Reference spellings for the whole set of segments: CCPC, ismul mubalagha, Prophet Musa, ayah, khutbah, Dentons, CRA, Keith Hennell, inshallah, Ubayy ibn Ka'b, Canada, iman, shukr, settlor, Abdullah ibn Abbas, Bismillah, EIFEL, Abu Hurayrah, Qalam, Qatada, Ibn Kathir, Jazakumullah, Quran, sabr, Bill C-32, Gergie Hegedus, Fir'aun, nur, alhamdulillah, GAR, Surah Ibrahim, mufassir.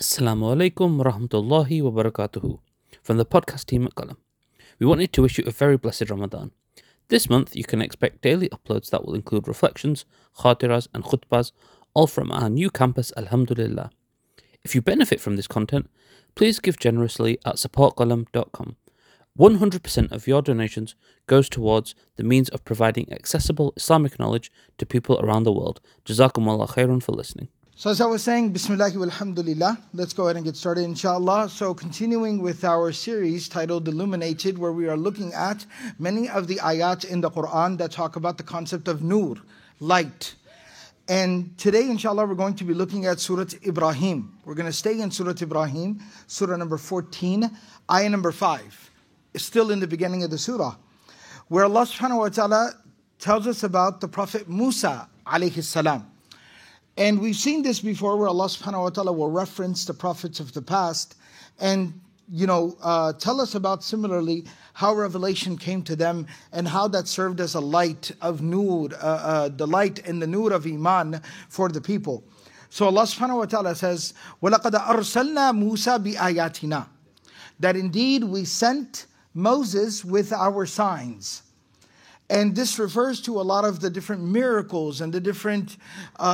Assalamu alaikum warahmatullahi wabarakatuhu from the podcast team at Qalam. We wanted to wish you a very blessed Ramadan. This month you can expect daily uploads that will include reflections, khatiras and khutbahs, all from our new campus, alhamdulillah. If you benefit from this content, please give generously at supportqalam.com. 100% of your donations goes towards the means of providing accessible Islamic knowledge to people around the world. Jazakumullah khairan for listening. So as I was saying, Bismillah wa alhamdulillah, let's go ahead and get started inshallah. So continuing with our series titled Illuminated, where we are looking at many of the ayat in the Quran that talk about the concept of nur, light. And today inshallah we're going to be looking at Surah Ibrahim. We're going to stay in Surah Ibrahim, Surah number 14, ayah number 5. It's still in the beginning of the surah, where Allah subhanahu wa ta'ala tells us about the Prophet Musa alayhi salam. And we've seen this before, where Allah subhanahu wa ta'ala will reference the prophets of the past and, tell us about similarly how revelation came to them and how that served as a light of nur, the light and the nur of iman for the people. So Allah subhanahu wa ta'ala says, وَلَقَدْ أَرْسَلْنَا مُوسَى بِآيَاتِنَا, that indeed we sent Moses with our signs. And this refers to a lot of the different miracles and the different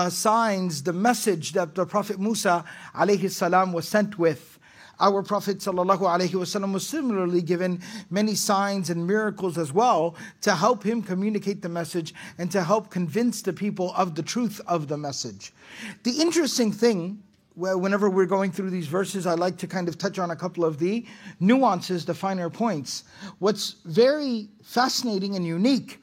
signs, the message that the Prophet Musa alayhi salam was sent with. Our Prophet sallallahu alayhi wasallam was similarly given many signs and miracles as well to help him communicate the message and to help convince the people of the truth of the message. The interesting thing, whenever we're going through these verses, I like to kind of touch on a couple of the nuances, the finer points. What's very fascinating and unique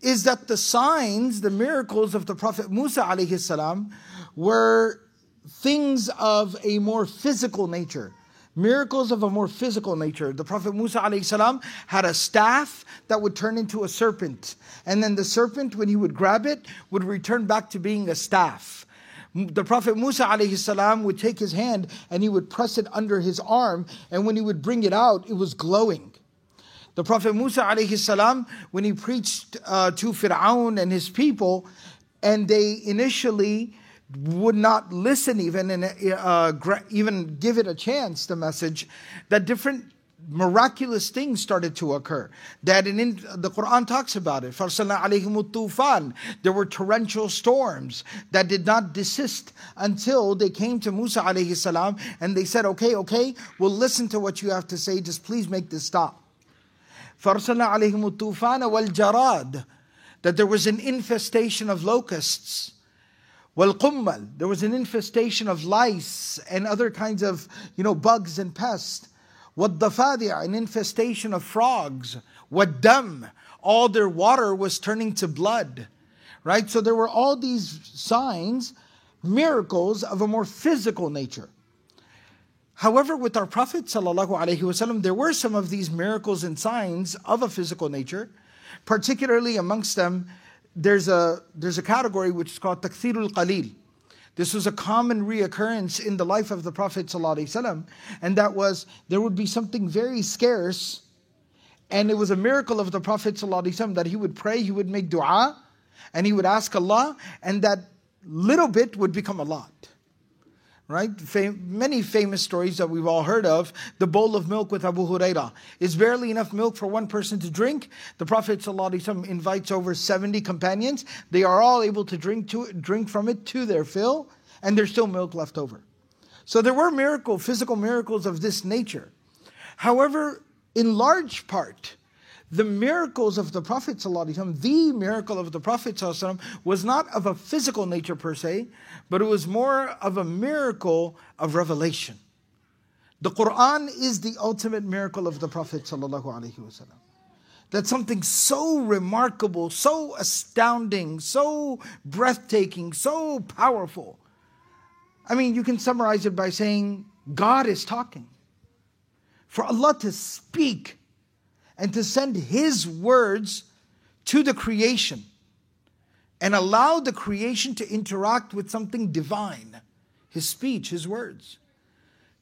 is that the signs, the miracles of the Prophet Musa alayhi salam were things of a more physical nature. Miracles of a more physical nature. The Prophet Musa alayhi salam had a staff that would turn into a serpent. And then the serpent, when he would grab it, would return back to being a staff. The Prophet Musa alayhi salam would take his hand and he would press it under his arm, and when he would bring it out, it was glowing. The Prophet Musa alayhi salam, when he preached to Fir'aun and his people, and they initially would not listen even and even give it a chance, the message, that different miraculous things started to occur. That the Quran talks about it. فَأَرْسَلْنَا عَلَيْهِمُ الطُّوفَانِ. There were torrential storms that did not desist until they came to Musa alayhi salam and they said, okay, we'll listen to what you have to say, just please make this stop. فَأَرْسَلْنَا عَلَيْهِمُ الطُّوفَانَ وَالْجَرَادِ. That there was an infestation of locusts. وَالْقُمَّلِ. There was an infestation of lice and other kinds of, bugs and pests. وَالضَّفَادِعَ, an infestation of frogs. وَالدَّمْ, all their water was turning to blood, right? So there were all these signs, miracles of a more physical nature. However, with our Prophet ﷺ, there were some of these miracles and signs of a physical nature. Particularly amongst them, there's a category which is called تَكْثِيرُ الْقَلِيلِ. This was a common reoccurrence in the life of the Prophet ﷺ, and that was, there would be something very scarce, and it was a miracle of the Prophet ﷺ that he would pray, he would make dua, and he would ask Allah, and that little bit would become a lot. Right? Many famous stories that we've all heard of. The bowl of milk with Abu Hurayrah. It's barely enough milk for one person to drink. The Prophet ﷺ invites over 70 companions. They are all able to drink from it to their fill, and there's still milk left over. So there were physical miracles of this nature. However, in large part, the miracles of the Prophet ﷺ, the miracle of the Prophet ﷺ was not of a physical nature per se, but it was more of a miracle of revelation. The Quran is the ultimate miracle of the Prophet ﷺ. That's something so remarkable, so astounding, so breathtaking, so powerful. I mean, you can summarize it by saying, God is talking. For Allah to speak and to send His words to the creation and allow the creation to interact with something divine, His speech, His words.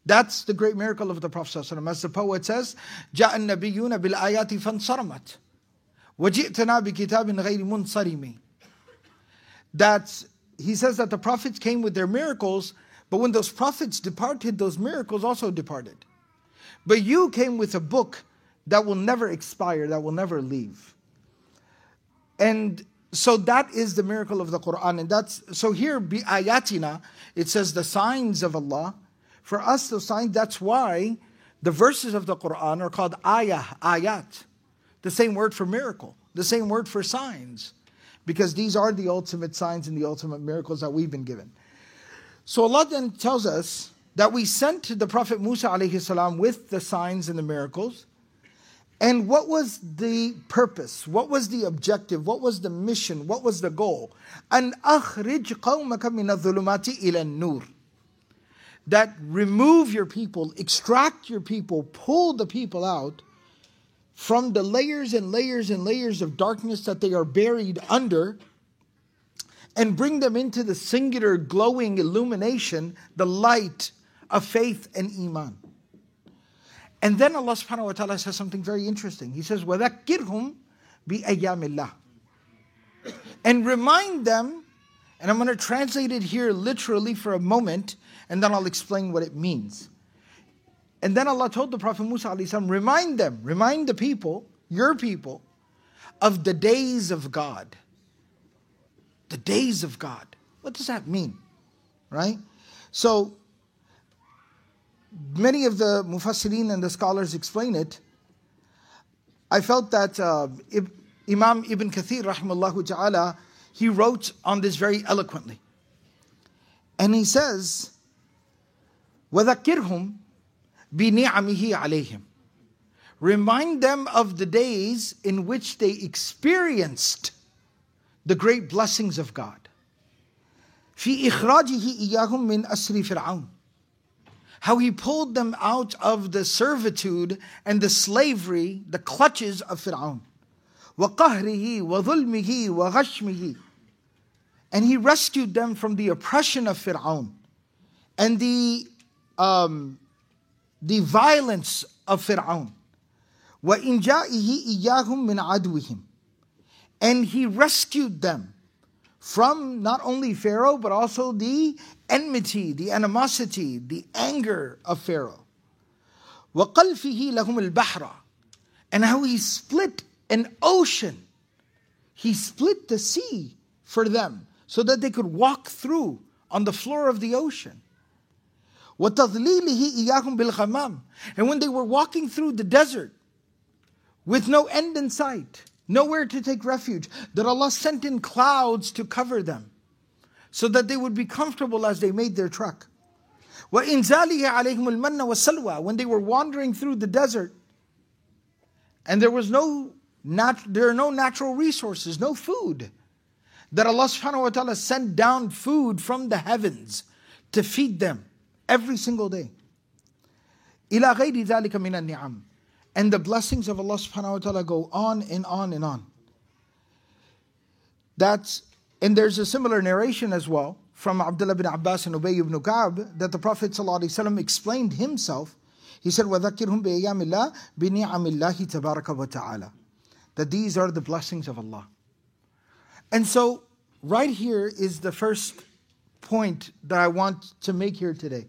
That's the great miracle of the Prophet ﷺ. As the poet says, جَاءَ النَّبِيُّونَ بِالْآيَاتِ فَانْصَرَمَتْ وَجِئْتَنَا بِكِتَابٍ غَيْرِ مُنْصَرِمِ. That he says that the prophets came with their miracles, But when those prophets departed, those miracles also departed. But you came with a book that will never expire, that will never leave. And so that is the miracle of the Quran. And that's, so here, bi ayatina, it says the signs of Allah. For us, the signs, that's why the verses of the Quran are called ayah, ayat. The same word for miracle, the same word for signs. Because these are the ultimate signs and the ultimate miracles that we've been given. So Allah then tells us that we sent the Prophet Musa alayhi salam with the signs and the miracles. And what was the purpose? What was the objective? What was the mission? What was the goal? أَنْ أَخْرِجْ قَوْمَكَ مِنَ الظُّلُمَاتِ إِلَى النُّورِ. That remove your people, extract your people, pull the people out from the layers and layers and layers of darkness that they are buried under, and bring them into the singular glowing illumination, the light of faith and iman. And then Allah subhanahu wa ta'ala says something very interesting. He says, وَذَكِّرْهُمْ بِأَيَّامِ اللَّهِ. And remind them, and I'm going to translate it here literally for a moment, and then I'll explain what it means. And then Allah told the Prophet Musa alayhi salam, remind them, remind the people, your people, of the days of God. The days of God. What does that mean? Right? So, many of the mufassirin and the scholars explain it. I felt that Imam Ibn Kathir, rahimahullah ta'ala, he wrote on this very eloquently. And he says, وَذَكِّرْهُمْ بِنِعَمِهِ عَلَيْهِمْ. Remind them of the days in which they experienced the great blessings of God. فِي إِخْرَاجِهِ إِيَّاهُمْ مِنْ أَسْرِ فِرْعَوْنَ. How he pulled them out of the servitude and the slavery, the clutches of Fir'aun. وَقَهْرِهِ وَظُلْمِهِ وَغَشْمِهِ. And he rescued them from the oppression of Fir'aun and the violence of Fir'aun. وَإِنْجَائِهِ إِيَّاهُمْ مِنْ عَدْوِهِمْ. And he rescued them from not only Pharaoh, but also the enmity, the animosity, the anger of Pharaoh. وَقَلْفِهِ لَهُمُ الْبَحْرَ. And how he split an ocean. He split the sea for them so that they could walk through on the floor of the ocean. وَتَظْلِيلِهِ إِيَّاهُمْ بِالْغَمَامِ. And when they were walking through the desert with no end in sight, nowhere to take refuge, that Allah sent in clouds to cover them so that they would be comfortable as they made their trek. وَإِنْزَالِهِ عَلَيْهِمُ الْمَنَّ وَالسَّلْوَى. When they were wandering through the desert and there are no natural resources, no food, that Allah subhanahu wa ta'ala sent down food from the heavens to feed them every single day. إِلَى غَيْرِ ذَلِكَ مِنَ النِّعَمِ. And the blessings of Allah subhanahu wa ta'ala go on and on and on. And there's a similar narration as well from Abdullah ibn Abbas and Ubayy ibn Ka'b that the Prophet ﷺ explained himself. He said, وَذَكِّرْهُمْ بِأَيَّامِ اللَّهِ بِنِعَمِ اللَّهِ تَبَارَكَ وَتَعَالَى. That these are the blessings of Allah. And so, right here is the first point that I want to make here today.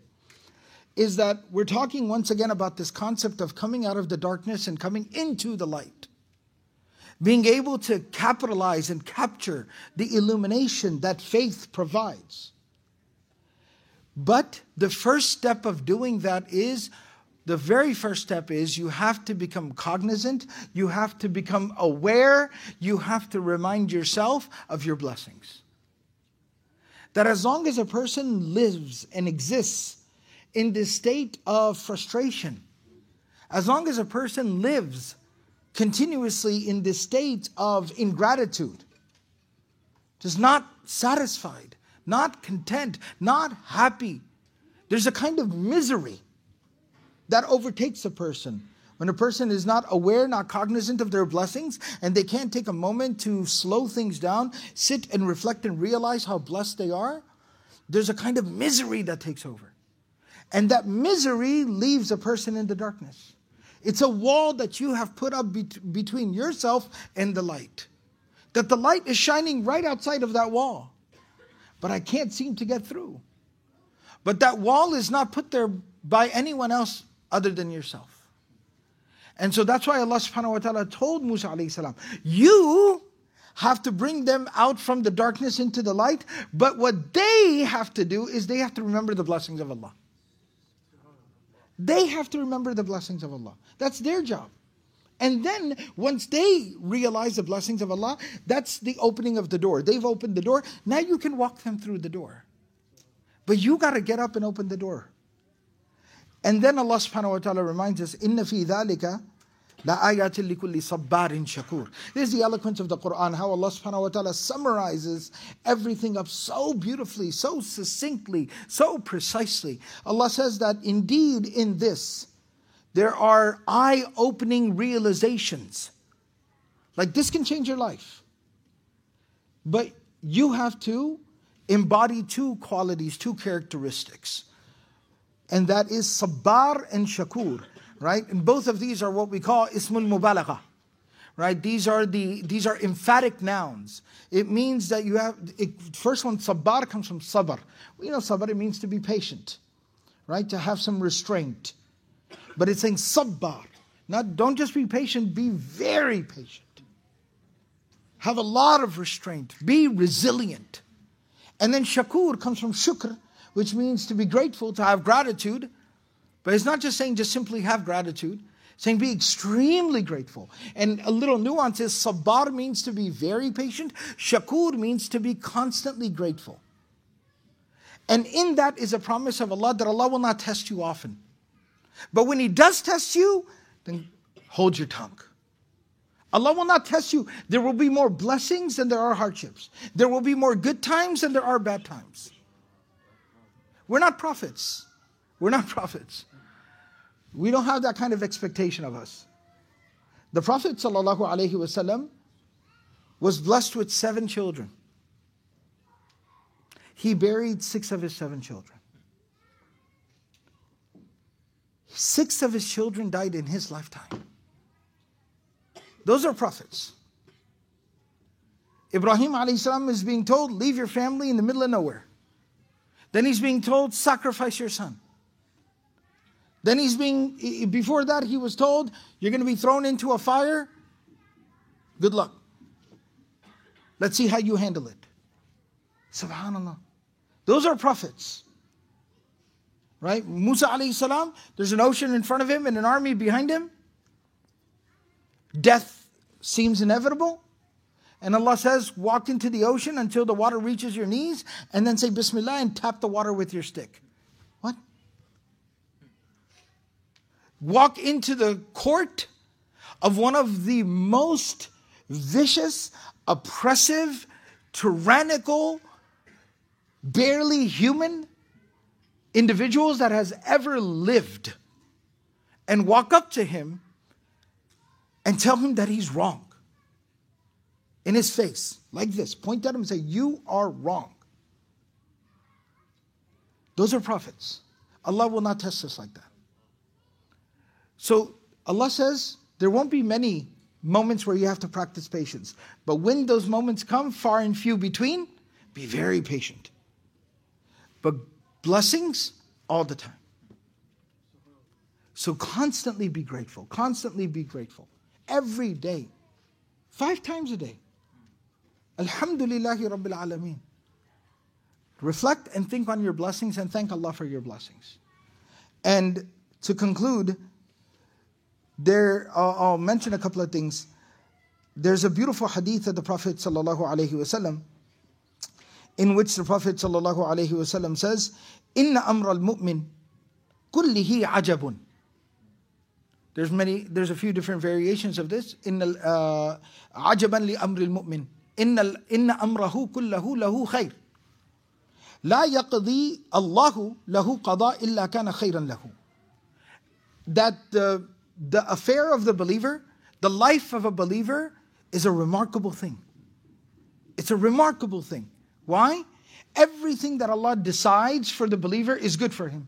Is that we're talking once again about this concept of coming out of the darkness and coming into the light. Being able to capitalize and capture the illumination that faith provides. But the first step of doing that is, the very first step is you have to become cognizant, you have to become aware, you have to remind yourself of your blessings. That as long as a person lives and exists in this state of frustration, as long as a person lives continuously in this state of ingratitude, just not satisfied, not content, not happy, there's a kind of misery that overtakes a person when a person is not aware, not cognizant of their blessings, and they can't take a moment to slow things down, sit and reflect and realize how blessed they are. There's a kind of misery that takes over. And that misery leaves a person in the darkness. It's a wall that you have put up between yourself and the light. That the light is shining right outside of that wall. But I can't seem to get through. But that wall is not put there by anyone else other than yourself. And so that's why Allah subhanahu wa ta'ala told Musa alayhi salam, you have to bring them out from the darkness into the light, but what they have to do is they have to remember the blessings of Allah. They have to remember the blessings of Allah. That's their job. And then once they realize the blessings of Allah, that's the opening of the door. They've opened the door. Now you can walk them through the door. But you got to get up and open the door. And then Allah subhanahu wa ta'ala reminds us, إِنَّ فِي ذَلِكَ لَآيَاتٍ لِكُلِّ صَبَّارٍ شَكُورٍ. This is the eloquence of the Quran, how Allah subhanahu wa ta'ala summarizes everything up so beautifully, so succinctly, so precisely. Allah says that indeed in this, there are eye-opening realizations. Like this can change your life. But you have to embody two qualities, two characteristics. And that is sabbar and shakur, right? And both of these are what we call ismul mubalagha, right? These are emphatic nouns. It means that you have, first one, sabbar comes from sabr. You know sabr, it means to be patient, right? To have some restraint. But it's saying sabbar. Not, don't just be patient, be very patient. Have a lot of restraint. Be resilient. And then shakur comes from shukr, which means to be grateful, to have gratitude. But it's not just saying just simply have gratitude. It's saying be extremely grateful. And a little nuance is sabbar means to be very patient. Shakur means to be constantly grateful. And in that is a promise of Allah that Allah will not test you often. But when He does test you, then hold your tongue. Allah will not test you. There will be more blessings than there are hardships. There will be more good times than there are bad times. We're not prophets. We're not prophets. We don't have that kind of expectation of us. The Prophet ﷺ was blessed with 7 children. He buried 6 of his 7 children. 6 of his children died in his lifetime. Those are prophets. Ibrahim ﷺ is being told, leave your family in the middle of nowhere. Then he's being told, sacrifice your son. Then before that he was told, you're going to be thrown into a fire. Good luck. Let's see how you handle it. Subhanallah. Those are prophets. Right? Musa alayhi salam, there's an ocean in front of him and an army behind him. Death seems inevitable. And Allah says, walk into the ocean until the water reaches your knees, and then say Bismillah and tap the water with your stick. What? Walk into the court of one of the most vicious, oppressive, tyrannical, barely human individuals that has ever lived, and walk up to him and tell him that he's wrong. In his face, like this, point at him and say, you are wrong. Those are prophets. Allah will not test us like that. So Allah says, there won't be many moments where you have to practice patience. But when those moments come, far and few between, be very patient. But blessings, all the time. So constantly be grateful. Constantly be grateful. Every day. 5 times a day. Alhamdulillahi Rabbil Alameen. Reflect and think on your blessings and thank Allah for your blessings. And to conclude, I'll mention a couple of things. There's a beautiful hadith of the Prophet ﷺ in which the Prophet ﷺ says, Inna amral mu'min kullihi ajabun. There's a few different variations of this. Inna ajaban li amril mu'min. إن أمره كله له خير لا يقضي الله له قضاء إلا كان خيرا له. That the affair of the believer, the life of a believer is a remarkable thing. It's a remarkable thing. Why? Everything that Allah decides for the believer is good for him.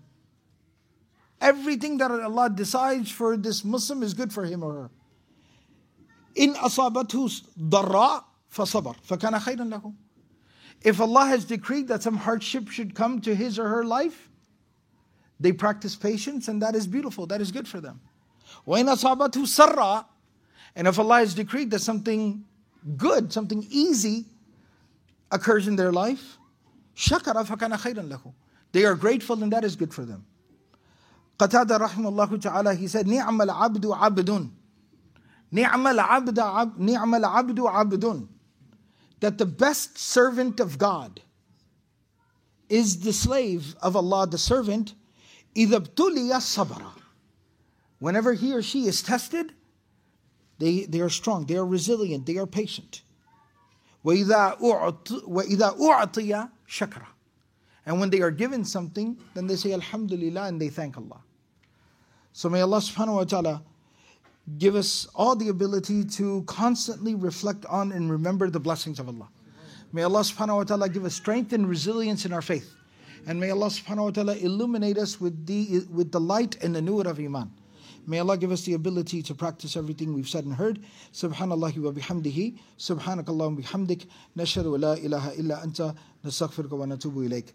Everything that Allah decides for this Muslim is good for him or her. إن أصابته ضراء فَصَبَرْ فَكَانَ خَيْرًا لَهُ. If Allah has decreed that some hardship should come to his or her life, they practice patience, and that is beautiful, that is good for them. وَإِنْ أَصَابَتْهُ سَرَّا, and if Allah has decreed that something good, something easy occurs in their life, شَكَرَ فَكَانَ خَيْرًا لَهُ, they are grateful and that is good for them. Qatada rahimahullah ta'ala, he said, نِعْمَ الْعَبْدُ عَبْدٌ, نِعْمَ الْعَبْدُ عَبْدٌ, that the best servant of God is the slave of Allah, the servant, إِذَا ابْتُلِيَ الصَّبْرَ, whenever he or she is tested, they are strong, they are resilient, they are patient. وَإِذَا أُعْطِيَ شَكْرًا, and when they are given something, then they say Alhamdulillah and they thank Allah. So may Allah subhanahu wa ta'ala give us all the ability to constantly reflect on and remember the blessings of Allah. May Allah subhanahu wa ta'ala give us strength and resilience in our faith. And may Allah subhanahu wa ta'ala illuminate us with the light and the nur of Iman. May Allah give us the ability to practice everything we've said and heard. Subhanallahi wa bihamdihi, subhanakallahum bihamdik, nashhadu la ilaha illa anta, nastaghfiruka wa natubu ilayk.